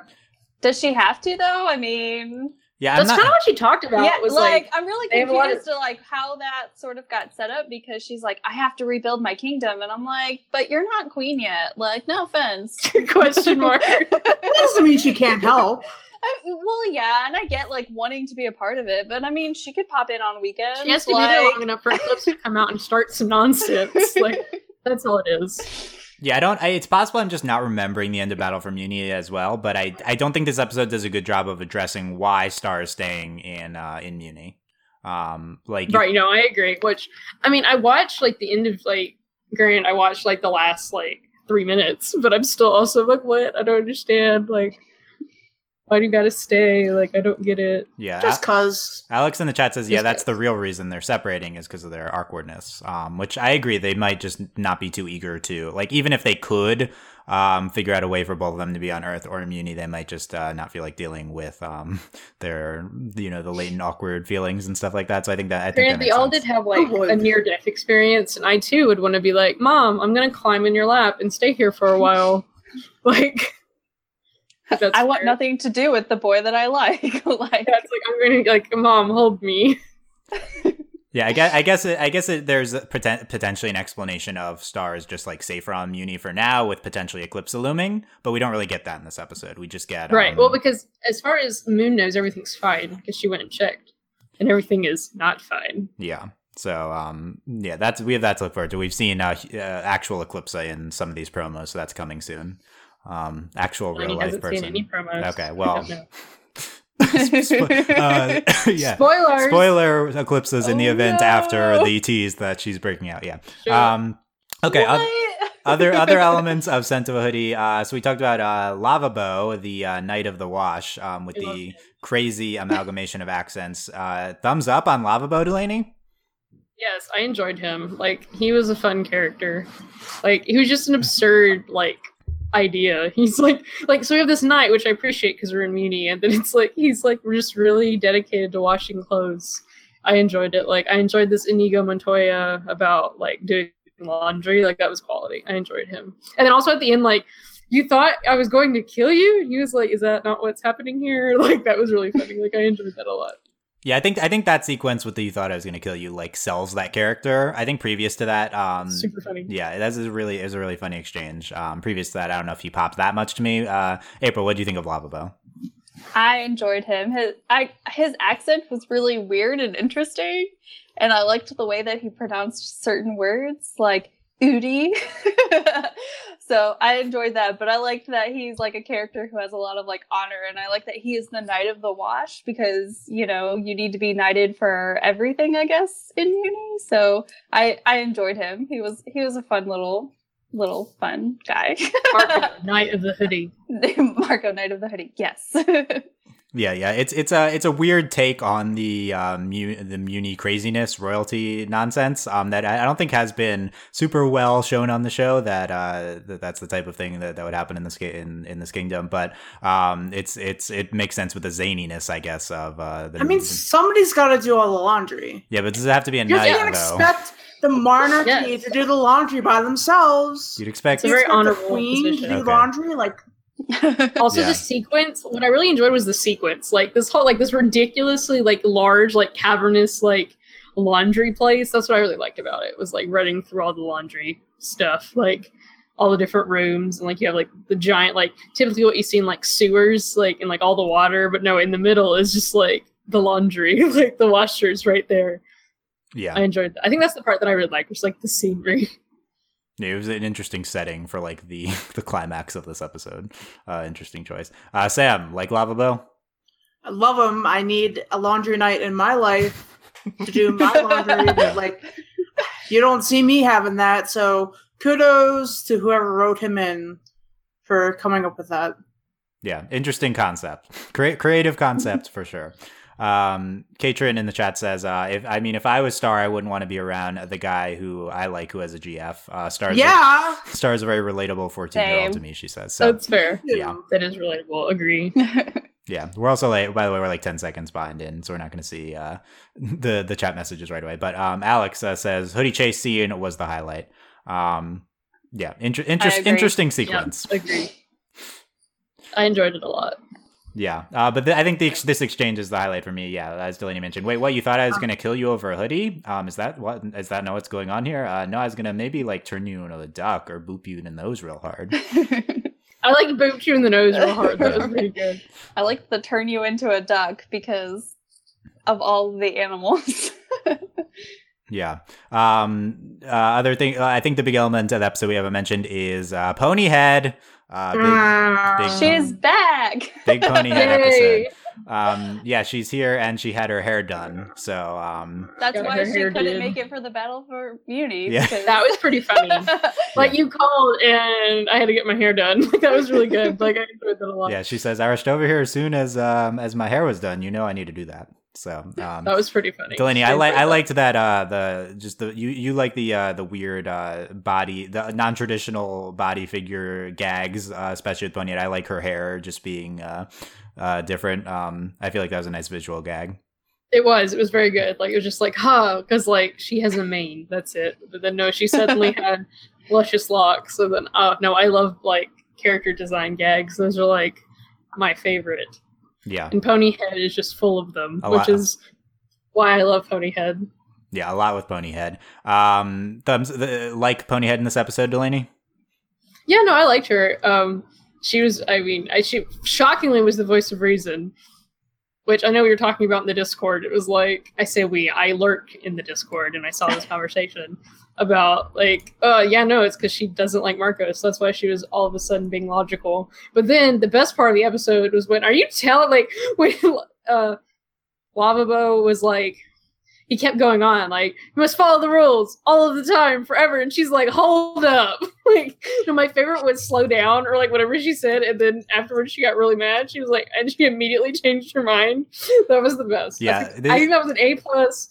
Does she have to though? I mean, yeah, that's not... kind of what she talked about. Yeah, was like, like I'm really confused as to like how that sort of got set up because she's like, I have to rebuild my kingdom, and I'm like, but you're not queen yet. Like, no offense. Question mark. That doesn't mean she can't help. I, well, yeah, and I get like wanting to be a part of it, but I mean, she could pop in on weekends. She has to like... be there long enough for Eclipsa to come out and start some nonsense. Like, that's all it is. Yeah, I don't. I, it's possible I'm just not remembering the end of Battle for Mewni as well, but I, I don't think this episode does a good job of addressing why Star is staying in uh, in Mewni. Um, like you, right? No, I agree. Which I mean, I watched like the end of like Grant. I watched like the last like three minutes, but I'm still also like, what? I don't understand. Like, why do you gotta stay? Like, I don't get it. Yeah, just cause. Alex in the chat says, yeah, that's the real reason they're separating is because of their awkwardness. Um, which I agree. They might just not be too eager to like, even if they could um figure out a way for both of them to be on Earth or in Mewni, they might just uh, not feel like dealing with um their, you know, the latent awkward feelings and stuff like that. So I think that I think that makes sense. All did have like oh, a near death experience, and I too would want to be like, Mom, I'm gonna climb in your lap and stay here for a while. Like, that's I fair. Want nothing to do with the boy that I like. Like, that's like I'm gonna like, Mom, hold me. Yeah, I guess I guess it, I guess it, there's poten- potentially an explanation of Star is just like safer on Mewni for now, with potentially Eclipsa looming, but we don't really get that in this episode. We just get um, right. Well, because as far as Moon knows, everything's fine because she went and checked, and everything is not fine. Yeah. So um, yeah, that's we have that to look forward to. We've seen uh, uh, actual Eclipsa in some of these promos, so that's coming soon. Um, actual real life person. Seen any promos. Okay. Well. uh, yeah. Spoiler! Spoiler! Eclipsa's oh, in the event no. after the tease that she's breaking out. Yeah. Sure. Um, okay. Other, other other elements of Scent of a Hoodie. Uh, so we talked about uh, Lavabo, the uh, Knight of the Wash, um, with I the crazy amalgamation of accents. Uh, thumbs up on Lavabo, Delaney. Yes, I enjoyed him. Like he was a fun character. Like he was just an absurd like. idea. He's like, like, so we have this knight, which I appreciate because we're in Mewni, and then it's like, he's like, we're just really dedicated to washing clothes. I enjoyed it. Like, I enjoyed this Inigo Montoya about, like, doing laundry. Like, that was quality. I enjoyed him. And then also at the end, like, you thought I was going to kill you? And he was like, is that not what's happening here? Like, that was really funny. Like, I enjoyed that a lot. Yeah, I think I think that sequence with the "you thought I was going to kill you" like sells that character. I think previous to that, um, super funny. Yeah, that's a really is a really funny exchange. Um, previous to that, I don't know if he popped that much to me. Uh, April, what do you think of Lavabo? I enjoyed him. His I, his accent was really weird and interesting, and I liked the way that he pronounced certain words like "oodie." So I enjoyed that, but I liked that he's like a character who has a lot of like honor, and I like that he is the Knight of the Wash because, you know, you need to be knighted for everything, I guess, in Mewni. So I, I enjoyed him. He was he was a fun little little fun guy. Marco, Knight of the Hoodie. Marco, Knight of the Hoodie. Yes. Yeah, yeah, it's it's a it's a weird take on the um Mew, the Mewni craziness, royalty nonsense um that I, I don't think has been super well shown on the show. That uh that, that's the type of thing that, that would happen in this in, in this kingdom. But um it's it's it makes sense with the zaniness, I guess. Of uh, the I mean, somebody's got to do all the laundry. Yeah, but does it have to be a knight? You can't expect the monarchy yes. to do the laundry by themselves. You'd expect, it's a very honorable the queen position. To do okay. laundry, like. Also yeah. The sequence, what I really enjoyed was the sequence, like this whole like this ridiculously like large like cavernous like laundry place. That's what I really liked about it, was like running through all the laundry stuff, like all the different rooms, and like you have like the giant like typically what you see in like sewers, like in like all the water, but no, in the middle is just like the laundry, like the washers right there. Yeah, I enjoyed that. I think that's the part that I really liked, was like the scenery. It was an interesting setting for like the the climax of this episode. Uh, interesting choice. Uh, Sam, like Lavabo? I love him. I need a laundry night in my life to do my laundry. But like, you don't see me having that. So kudos to whoever wrote him in for coming up with that. Yeah, interesting concept. Cre- creative concept for sure. Um, Katrin in the chat says, uh, if, I mean, if I was Star, I wouldn't want to be around the guy who I like, who has a G F, uh, Star's yeah. a, Star's a very relatable fourteen year old to me, she says. So that's fair. Yeah. That is relatable. Agree. Yeah. We're also like, by the way, we're like ten seconds behind in, so we're not going to see, uh, the, the chat messages right away. But, um, Alex uh, says hoodie chase scene was the highlight. Um, yeah. Inter- inter- interesting sequence. Yeah, agree. I enjoyed it a lot. Yeah, uh, but th- I think the ex- this exchange is the highlight for me. Yeah, as Delaney mentioned. Wait, what? You thought I was um, going to kill you over a hoodie? Um, is that what? Is that not what's going on here? Uh, no, I was going to maybe like turn you into a duck or boop you in the nose real hard. I like booped you in the nose real hard. That was pretty good. I like the turn you into a duck because of all the animals. Yeah. Um, uh, other thing, uh, I think the big element of the episode we haven't mentioned is uh, Ponyhead. Uh, big, ah, big, she's um, back. Big Ponyhead episode. Um, yeah, she's here and she had her hair done. So um, that's why she couldn't did. make it for the Battle for Mewni. Yeah. That was pretty funny. Like yeah. you called and I had to get my hair done. Like that was really good. Like I enjoyed that a lot. Yeah, she says I rushed over here as soon as um, as my hair was done. You know I need to do that. So um, that was pretty funny, Delaney. I like I liked that uh, the just the you you like the uh, the weird uh, body the non traditional body figure gags, uh, especially with Ponyhead. I like her hair just being uh, uh, different. Um, I feel like that was a nice visual gag. It was. It was very good. Like it was just like, huh, because like she has a mane. That's it. But then no, she suddenly had luscious locks. So then oh no, I love like character design gags. Those are like my favorite. Yeah, and Ponyhead is just full of them, a which lot. is why I love Ponyhead. Yeah, a lot with Ponyhead. Um, thumbs the, like Ponyhead in this episode, Delaney. Yeah, no, I liked her. Um, she was, I mean, I, she shockingly was the voice of reason, which I know we were talking about in the Discord. It was like I say we, I lurk in the Discord, and I saw this conversation about like, oh uh, yeah, no, it's because she doesn't like Marcos. So that's why she was all of a sudden being logical. But then the best part of the episode was when, are you telling, like, when uh, Lavabo was like, he kept going on, like, you must follow the rules all of the time, forever. And she's like, hold up. Like, and my favorite was slow down or like whatever she said. And then afterwards she got really mad. She was like, and she immediately changed her mind. That was the best. Yeah, I think, this- I think that was an A plus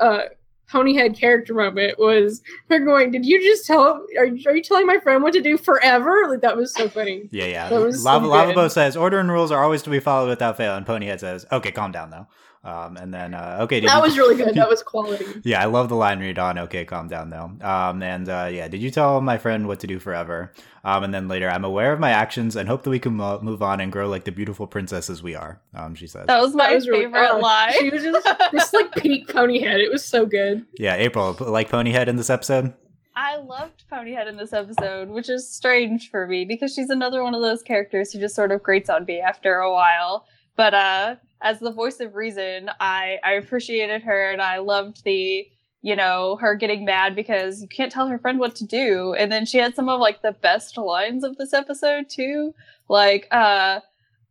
uh, Ponyhead character moment was her going, did you just tell him, are, are you telling my friend what to do forever? Like, that was so funny. Yeah, yeah. Lava, Lavabo says, order and rules are always to be followed without fail. And Ponyhead says, okay, calm down though. Um, and then, uh, okay. Did that you- was really good. That was quality. Yeah. I love the line read on. Okay. Calm down though. Um, and, uh, yeah. Did you tell my friend what to do forever? Um, and then later, I'm aware of my actions and hope that we can mo- move on and grow like the beautiful princesses we are. Um, she says. That was my that was favorite really line. She was just, just like peak Ponyhead. It was so good. Yeah. April, like Ponyhead in this episode? I loved Ponyhead in this episode, which is strange for me because she's another one of those characters who just sort of grates on me after a while. But, uh, as the voice of reason, I, I appreciated her and I loved the, you know, her getting mad because you can't tell her friend what to do. And then she had some of like the best lines of this episode too. Like, uh,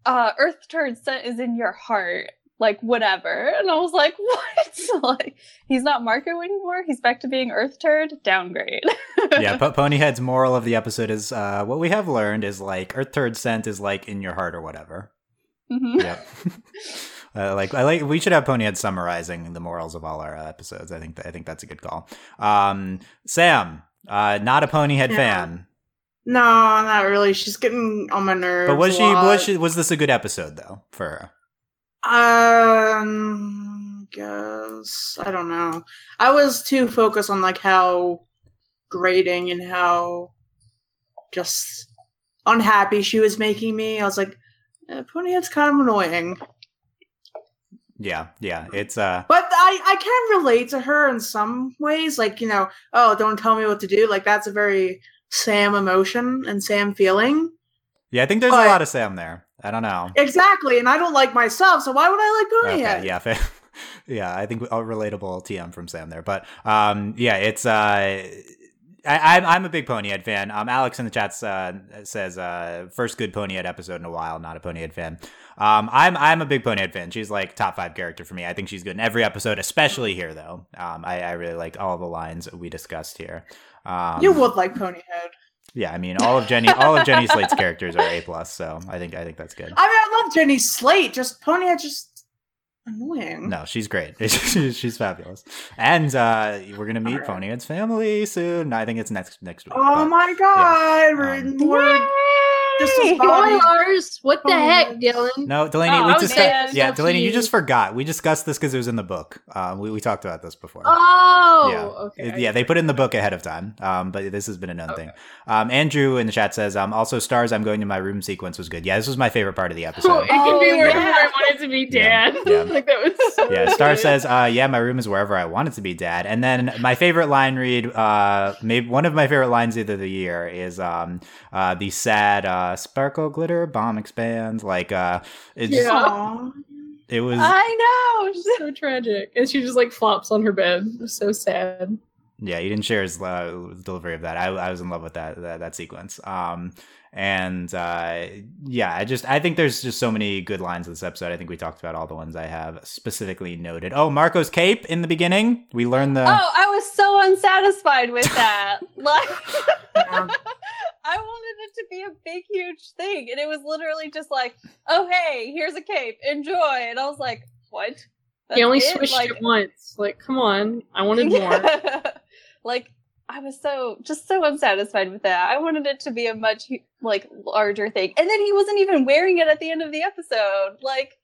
uh, Earth Turd scent is in your heart. Like, whatever. And I was like, what? Like, he's not Marco anymore. He's back to being Earth Turd. Downgrade. Yeah, P- Ponyhead's moral of the episode is uh, what we have learned is like Earth Turd scent is like in your heart or whatever. Mm-hmm. Yep. uh, like I like. We should have Ponyhead summarizing the morals of all our uh, episodes. I think that, I think that's a good call. Um, Sam, uh, not a Ponyhead yeah. fan. No, not really. She's getting on my nerves. But was she? Lot. Was she? Was this a good episode though for her? Um, I guess I don't know. I was too focused on like how grating and how just unhappy she was making me. I was like. Uh, Ponyhead's kind of annoying. Yeah, yeah, it's... uh. But I, I can relate to her in some ways. Like, you know, oh, don't tell me what to do. Like, that's a very Sam emotion and Sam feeling. Yeah, I think there's but, a lot of Sam there. I don't know. Exactly, and I don't like myself, so why would I like Ponyhead? Okay, yeah, fair. Yeah, I think all relatable T M from Sam there. But, um, yeah, it's... uh. I, I'm a big Ponyhead fan. Um, Alex in the chat uh, says, uh, first good Ponyhead episode in a while, not a Ponyhead fan. Um, I'm I'm a big Ponyhead fan. She's like top five character for me. I think she's good in every episode, especially here, though. Um, I, I really liked all the lines we discussed here. Um, you would like Ponyhead. Yeah, I mean, all of Jenny all of Jenny Slate's characters are A+, so I think I think that's good. I mean, I love Jenny Slate. Just Ponyhead just... annoying. No, she's great. She's fabulous. And uh, we're going to meet right. Ponyhead's family soon. I think it's next next week. Oh but, my god. Yeah. Um, we're this is spoilers. What the heck, Dylan? No, Delaney, oh, we just got, yeah, Delaney, you just forgot. We discussed this because it was in the book. Um, we, we talked about this before. Oh, yeah. Okay. Yeah, they put it in the book ahead of time. Um, but this has been a known okay. thing. Um, Andrew in the chat says, um, also stars. I'm going to my room sequence was good. Yeah, this was my favorite part of the episode. Oh, it could be wherever yeah. I wanted to be, Dad. Yeah, yeah. Like that was. So yeah, Star says, uh, yeah, my room is wherever I wanted to be, Dad. And then my favorite line read, uh, maybe one of my favorite lines of the year is um, uh, the sad. Uh, sparkle glitter bomb expands like uh it's yeah. It was. I know. It's so tragic, and she just like flops on her bed. It was so sad. Yeah, you didn't share his uh, delivery of that. I, I was in love with that that, that sequence. Um, and uh, yeah, I just I think there's just so many good lines in this episode. I think we talked about all the ones I have specifically noted. Oh, Marco's cape in the beginning. We learned the. Oh, I was so unsatisfied with that. Like, I wanted it to be a big, huge thing, and it was literally just like, "Oh, hey, here's a cape. Enjoy." And I was like, "What?" That's he only it? Swished like, it once. Like, come on, I wanted more. Like, I was so, just so unsatisfied with that. I wanted it to be a much, like, larger thing. And then he wasn't even wearing it at the end of the episode. Like,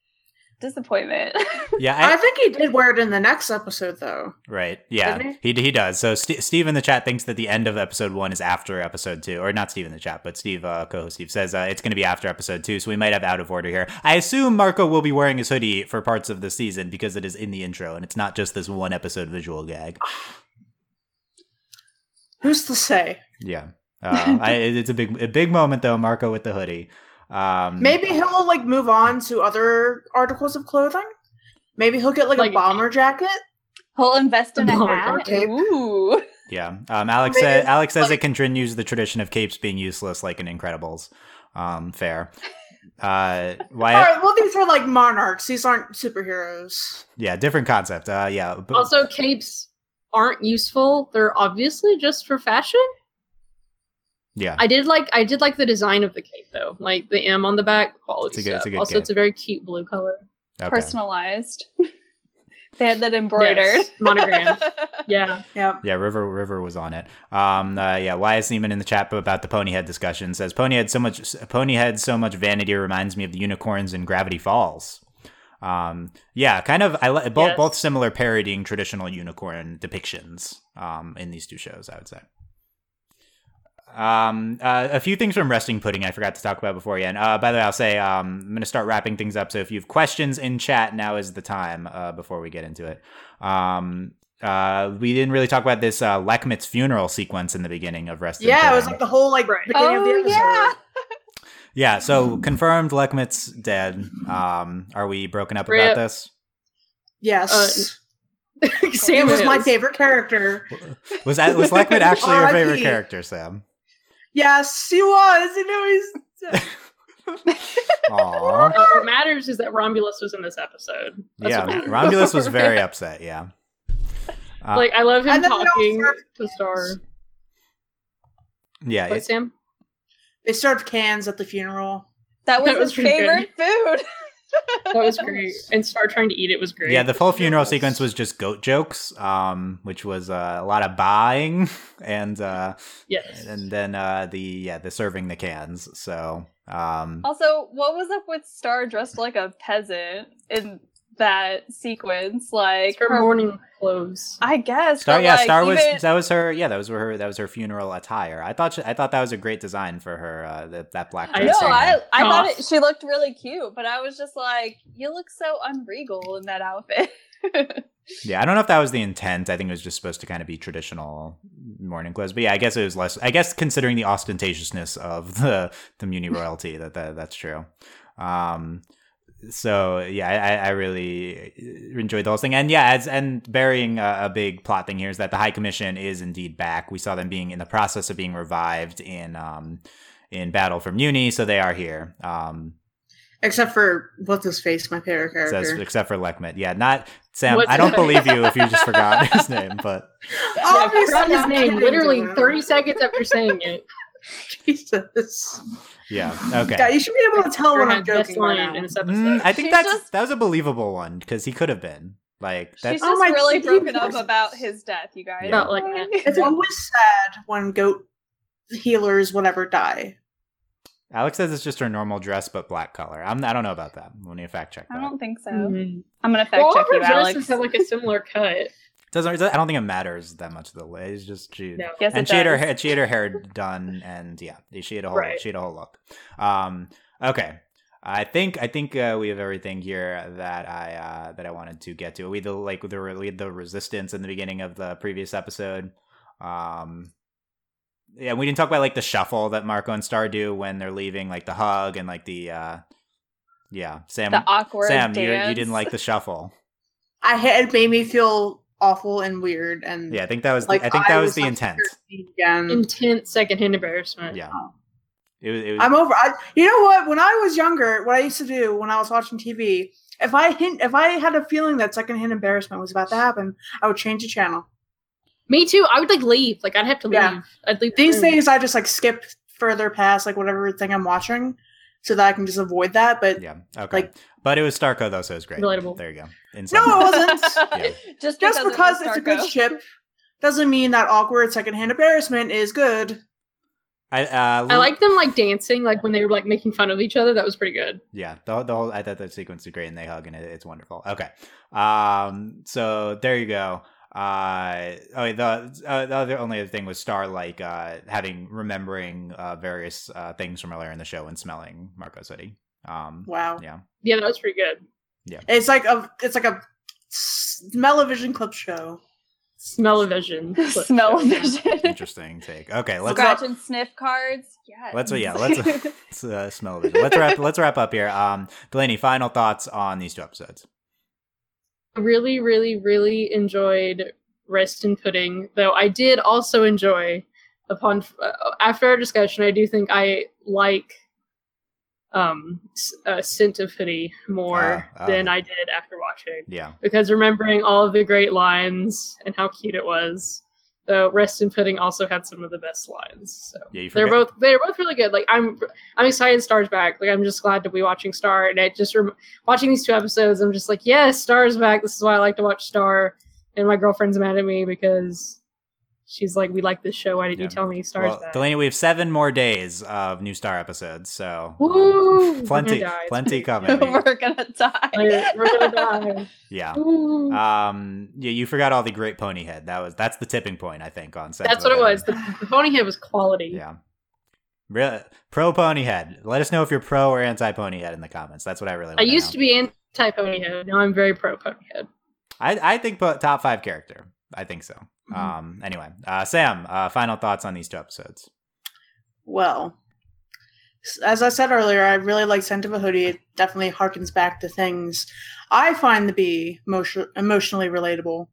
disappointment. Yeah, I, I think he did wear it in the next episode, though. Right, yeah, he? he he does. So St- Steve in the chat thinks that the end of episode one is after episode two. Or not Steve in the chat, but Steve, uh, co-host Steve, says uh, it's going to be after episode two, so we might have out of order here. I assume Marco will be wearing his hoodie for parts of the season because it is in the intro, and it's not just this one episode visual gag. Who's to say? Yeah. Uh, I, it's a big a big moment, though, Marco with the hoodie. Um, Maybe he'll, like, move on to other articles of clothing. Maybe he'll get, like, like a bomber jacket. He'll invest in a hat. Ooh. Yeah. Um, Alex, sa- Alex says it continues the tradition of capes being useless, like in Incredibles. Um, fair. Uh, Wyatt? All right, well, these are, like, monarchs. These aren't superheroes. Yeah, different concept. Uh, yeah. Also, capes aren't useful. They're obviously just for fashion. Yeah, I did like I did like the design of the cape though, like the M on the back, quality good, stuff. It's also, cape. It's a very cute blue color, okay. Personalized. They had that embroidered, yes. Monogram. Yeah, yeah, yeah. River River was on it. Um, uh, yeah. Wyatt Seaman in the chat about the Ponyhead discussion says Ponyhead so much Ponyhead so much vanity reminds me of the unicorns in Gravity Falls. Um, yeah, kind of. I li- both yes. both similar parodying traditional unicorn depictions. Um, in these two shows, I would say. Um, uh, a few things from Rest in Pudding I forgot to talk about before again. Uh, by the way, I'll say um, I'm going to start wrapping things up. So if you have questions in chat, now is the time uh, before we get into it. Um, uh, we didn't really talk about this uh, Lechmit's funeral sequence in the beginning of Rest in Pudding. Yeah, it was like the whole like beginning oh, of the episode. Yeah. Yeah, so confirmed Lechmit's dead. Um, are we broken up Rip. About this? Yes. Uh, Sam was my favorite character. Was that was Lechmit actually your favorite character, Sam? Yes, he was. You know, he's. Aww. Uh, what matters is that Romulus was in this episode. That's yeah, Romulus was very upset. Yeah. Uh, like I love him talking to Star. Yeah, what, it, Sam. They served cans at the funeral. That was, that was his favorite good. Food. That was great. And Star trying to eat it was great. Yeah, the full funeral yes. sequence was just goat jokes, um, which was uh, a lot of buying and uh, yes. and then uh, the yeah, the serving the cans. So um, also, what was up with Star dressed like a peasant in that sequence? Like her, her morning clothes. I guess. Star, yeah, like, Star was even... that was her yeah, that was her that was her funeral attire. I thought she, I thought that was a great design for her, uh, that, that black dress. I know, I, I thought it, she looked really cute, but I was just like, you look so unregal in that outfit. Yeah, I don't know if that was the intent. I think it was just supposed to kind of be traditional morning clothes. But yeah, I guess it was less I guess considering the ostentatiousness of the the Mewni royalty, that, that that's true. Um So yeah, I, I really enjoyed the whole thing, and yeah, as and burying a, a big plot thing here is that the High Commission is indeed back. We saw them being in the process of being revived in um in Battle for Mewni, so they are here. Um, except for what's his face, my favorite character. Says, except for Lechmit, yeah, not Sam. What's I don't believe you if you just forgot his name, but I forgot his name literally thirty seconds after saying it. Jesus. Yeah. Okay. Yeah, you should be able to tell when I'm joking. Right in this mm, I think she's that's just, that was a believable one because he could have been like. That's, she's just oh my really Jesus. Broken up about his death, you guys. Yeah. Like it's always sad when goat healers, whatever, die. Alex says it's just her normal dress, but black color. I'm, I don't know about that. We need to fact check that. I don't think so. Mm-hmm. I'm gonna fact well, check you, Alex. Dresses have like a similar cut. Doesn't, I don't think it matters that much the way. It's just she, no. yes, and she had her hair, she had her hair done, and yeah, she had a whole right. she had a whole look. Um, okay, I think I think uh, we have everything here that I uh, that I wanted to get to. We the like the we had the resistance in the beginning of the previous episode. Um, yeah, we didn't talk about like the shuffle that Marco and Star do when they're leaving, like the hug and like the. Uh, Yeah, Sam. The awkward Sam, you, you didn't like the shuffle. I had, it made me feel awful and weird, and yeah, I think that was like, the, I think that I was, was the intent. Intense secondhand embarrassment. Yeah, it was. It was I'm over. I, you know what? When I was younger, what I used to do when I was watching T V, if I hint, if I had a feeling that secondhand embarrassment was about to happen, I would change the channel. Me too. I would like leave. Like I'd have to leave. Yeah. I'd leave these things. Room. I just like skip further past like whatever thing I'm watching, so that I can just avoid that. But yeah, okay. Like, but it was Starco though, so it was great. Relatable. There you go. Inside. No, it wasn't. Yeah. Just because, just because it it's a good ship doesn't mean that awkward secondhand embarrassment is good. I uh, I like them like dancing, like when they were like making fun of each other. That was pretty good. Yeah, the, the whole I thought that sequence was great, and they hug, and it, it's wonderful. Okay, um, so there you go. Uh oh, the uh, the other only other thing was Star like uh having remembering uh various uh things from earlier in the show and smelling Marco's hoodie. Um, wow. Yeah. Yeah, that was pretty good. Yeah. It's like a it's like a smell-o-vision clip show. Smell-o-vision. Smell-o-vision. Interesting take. Okay, let's scratch and sniff cards. Yeah. Let's yeah, let's, let's uh, smell-o-vision. Let's wrap let's wrap up here. Um, Delaney, final thoughts on these two episodes. Really, really, really enjoyed Rest in Pudding, though I did also enjoy, upon uh, after our discussion, I do think I like um, uh, Scent of Hoodie more uh, uh, than I did after watching. Yeah. Because remembering all of the great lines and how cute it was, though Rest in Pudding also had some of the best lines. So yeah, you they're both they're both really good. Like I'm I'm excited Star's back. Like I'm just glad to be watching Star, and I just rem- watching these two episodes. I'm just like, yes, Star's back. This is why I like to watch Star. And my girlfriend's mad at me because she's like, we like this show. Why didn't yeah. you tell me Star's well, back? Delaney, we have seven more days of new Star episodes, so Woo! plenty plenty coming. We're gonna die. Like, we're gonna die. Yeah. Woo. Um. Yeah. You forgot all the great Ponyhead. That was that's the tipping point, I think. On Sense that's what it was. The, the Ponyhead was quality. Yeah. Really pro Ponyhead. Let us know if you're pro or anti Ponyhead in the comments. That's what I really. want I to used know. to be anti Ponyhead. Now I'm very pro Ponyhead. I I think po- top five character. I think so. Mm-hmm. Um, anyway, uh, Sam, uh, final thoughts on these two episodes. Well, as I said earlier, I really like Scent of a Hoodie. It definitely harkens back to things I find to be emotion- emotionally relatable.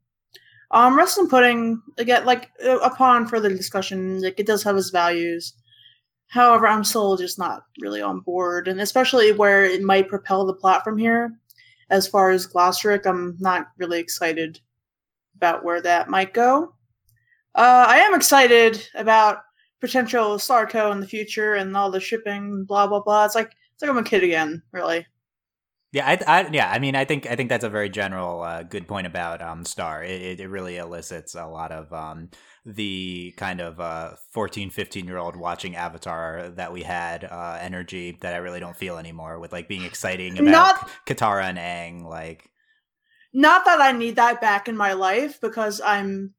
Um, Rest in Pudding, again, like uh, upon further discussion, like it does have its values. However, I'm still just not really on board, and especially where it might propel the plot from here. As far as Glossaryck, I'm not really excited about where that might go. Uh, I am excited about potential Starco in the future and all the shipping, blah, blah, blah. It's like, it's like I'm a kid again, really. Yeah, I, I, yeah. I mean, I think I think that's a very general uh, good point about um, Star. It, it it really elicits a lot of um, the kind of uh, fourteen, fifteen-year-old watching Avatar that we had uh, energy that I really don't feel anymore with, like, being exciting about Not- Katara and Aang, like... Not that I need that back in my life because I'm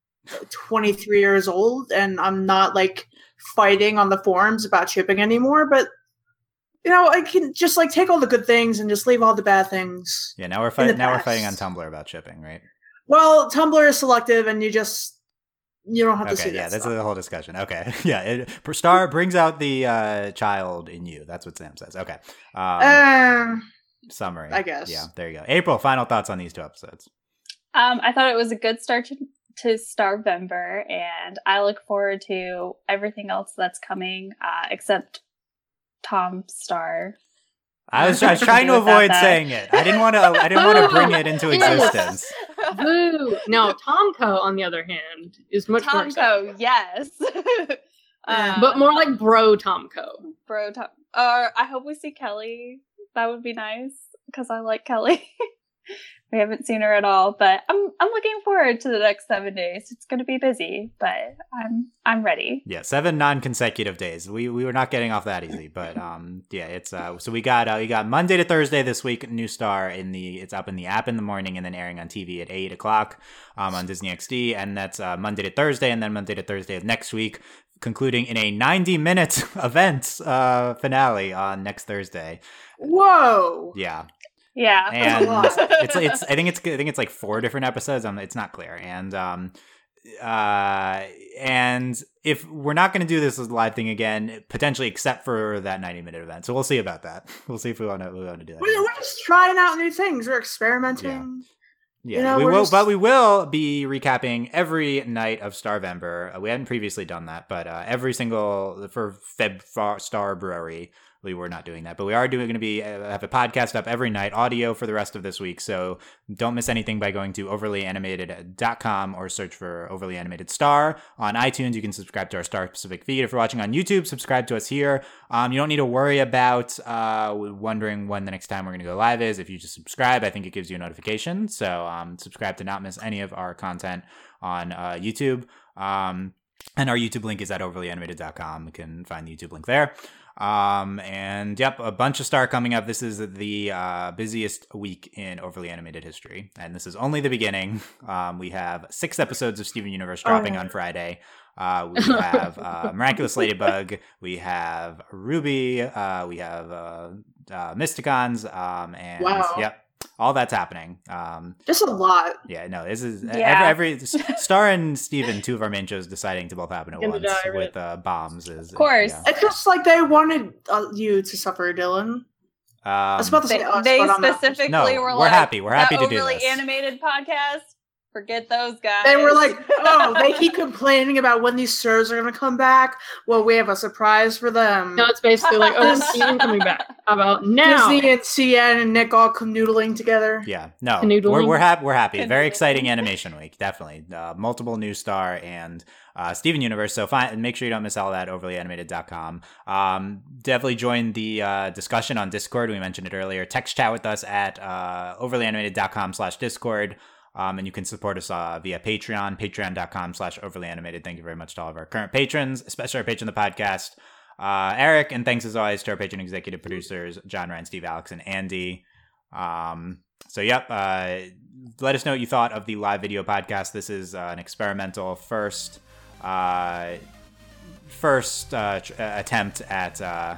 twenty-three years old and I'm not like fighting on the forums about shipping anymore. But you know, I can just like take all the good things and just leave all the bad things. Yeah, now we're fighting. Now we're fighting on Tumblr about shipping, right? Well, Tumblr is selective, and you just you don't have okay, to see yeah, that. Yeah, that's stuff. The whole discussion. Okay, yeah, it, Star brings out the uh, child in you. That's what Sam says. Okay. Um, uh... Summary, I guess. Yeah, there you go. April, final thoughts on these two episodes. Um, I thought it was a good start to, to Starvember, and I look forward to everything else that's coming, uh, except Tom Star. I was, I was trying to avoid that. saying it. I didn't want to. I didn't want to bring it into existence. Boo! No, Tomko, on the other hand, is much more Tomko. Yes, um, but more like Bro Tomko. Bro Tom. Uh, I hope we see Kelly. That would be nice because I like Kelly. We haven't seen her at all, but I'm I'm looking forward to the next seven days. It's going to be busy, but I'm I'm ready. Yeah, seven non-consecutive days. We we were not getting off that easy, but um yeah, it's uh so we got uh, we got Monday to Thursday this week. New Star in the it's up in the app in the morning and then airing on T V at eight o'clock um on Disney X D, and that's uh, Monday to Thursday, and then Monday to Thursday of next week. Concluding in a ninety-minute event uh, finale on next Thursday. Whoa! Yeah, yeah. And it's, it's I think it's I think it's like four different episodes. Um, it's not clear. And um, Uh, and if we're not going to do this as a live thing again, potentially, except for that ninety minute event. So we'll see about that. We'll see if we want to, we want to do that. We're, we're just trying out new things. We're experimenting. Yeah, yeah. You know, we will, just... but we will be recapping every night of Starvember. We hadn't previously done that, but uh, every single for Feb for Star Brewery, we were not doing that, but we are doing going to be uh, have a podcast up every night, audio for the rest of this week. So don't miss anything by going to overly animated dot com or search for Overly Animated Star on iTunes. You can subscribe to our Star specific feed. If you're watching on YouTube, subscribe to us here. Um, you don't need to worry about uh, wondering when the next time we're going to go live is. If you just subscribe, I think it gives you a notification. So um, subscribe to not miss any of our content on uh, YouTube. Um, and our YouTube link is at overly animated dot com. You can find the YouTube link there. Um, and yep, a bunch of Star coming up. This is the uh, busiest week in Overly Animated history, and this is only the beginning. Um, we have six episodes of Steven Universe dropping oh. on Friday. Uh, we have uh, Miraculous Ladybug. We have Ruby. Uh, we have uh, uh, Mysticons. Um, and wow. yep. All that's happening. Um, Just a lot. Yeah, no, this is yeah. every, every Star and Steven, two of our main shows, deciding to both happen at once with uh, bombs. Is, of course. Yeah. It's just like they wanted uh, you to suffer, Dylan. Um, I was about to say they, us, they but specifically no, were like, we're happy. We're happy to do this. Overly Animated Podcast. Forget those guys. They were like, oh, they keep complaining about when these shows are going to come back. Well, we have a surprise for them. No, it's basically like, oh, C N coming back. How about now? Disney and C N and Nick all canoodling together. Yeah, no, we're, we're happy. We're happy. Very exciting animation week, definitely. Uh, multiple new Star and uh, Steven Universe. So find, make sure you don't miss all that, overly animated dot com. Um, definitely join the uh, discussion on Discord. We mentioned it earlier. Text chat with us at uh, overly animated dot com slash discord. Um, and you can support us uh, via Patreon, patreon dot com slash overly animated. Thank you very much to all of our current patrons, especially our patron of the podcast, uh, Eric. And thanks as always to our patron executive producers, John, Ryan, Steve, Alex, and Andy. Um, so, yep. Uh, let us know what you thought of the live video podcast. This is uh, an experimental first uh, first uh, tr- attempt at... Uh,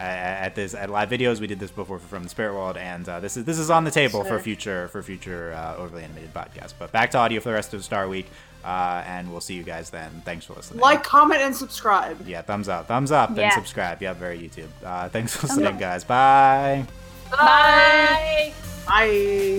at this at live videos. We did this before from the spirit world, and uh, this is this is on the table sure. for future for future uh, Overly Animated podcasts. But back to audio for the rest of Star Week, uh, and we'll see you guys then. Thanks for listening. Like, comment, and subscribe. Yeah, thumbs up, thumbs up, yeah. and subscribe. Yeah, very YouTube. Uh, thanks for listening, guys. Bye. Bye. Bye. Bye.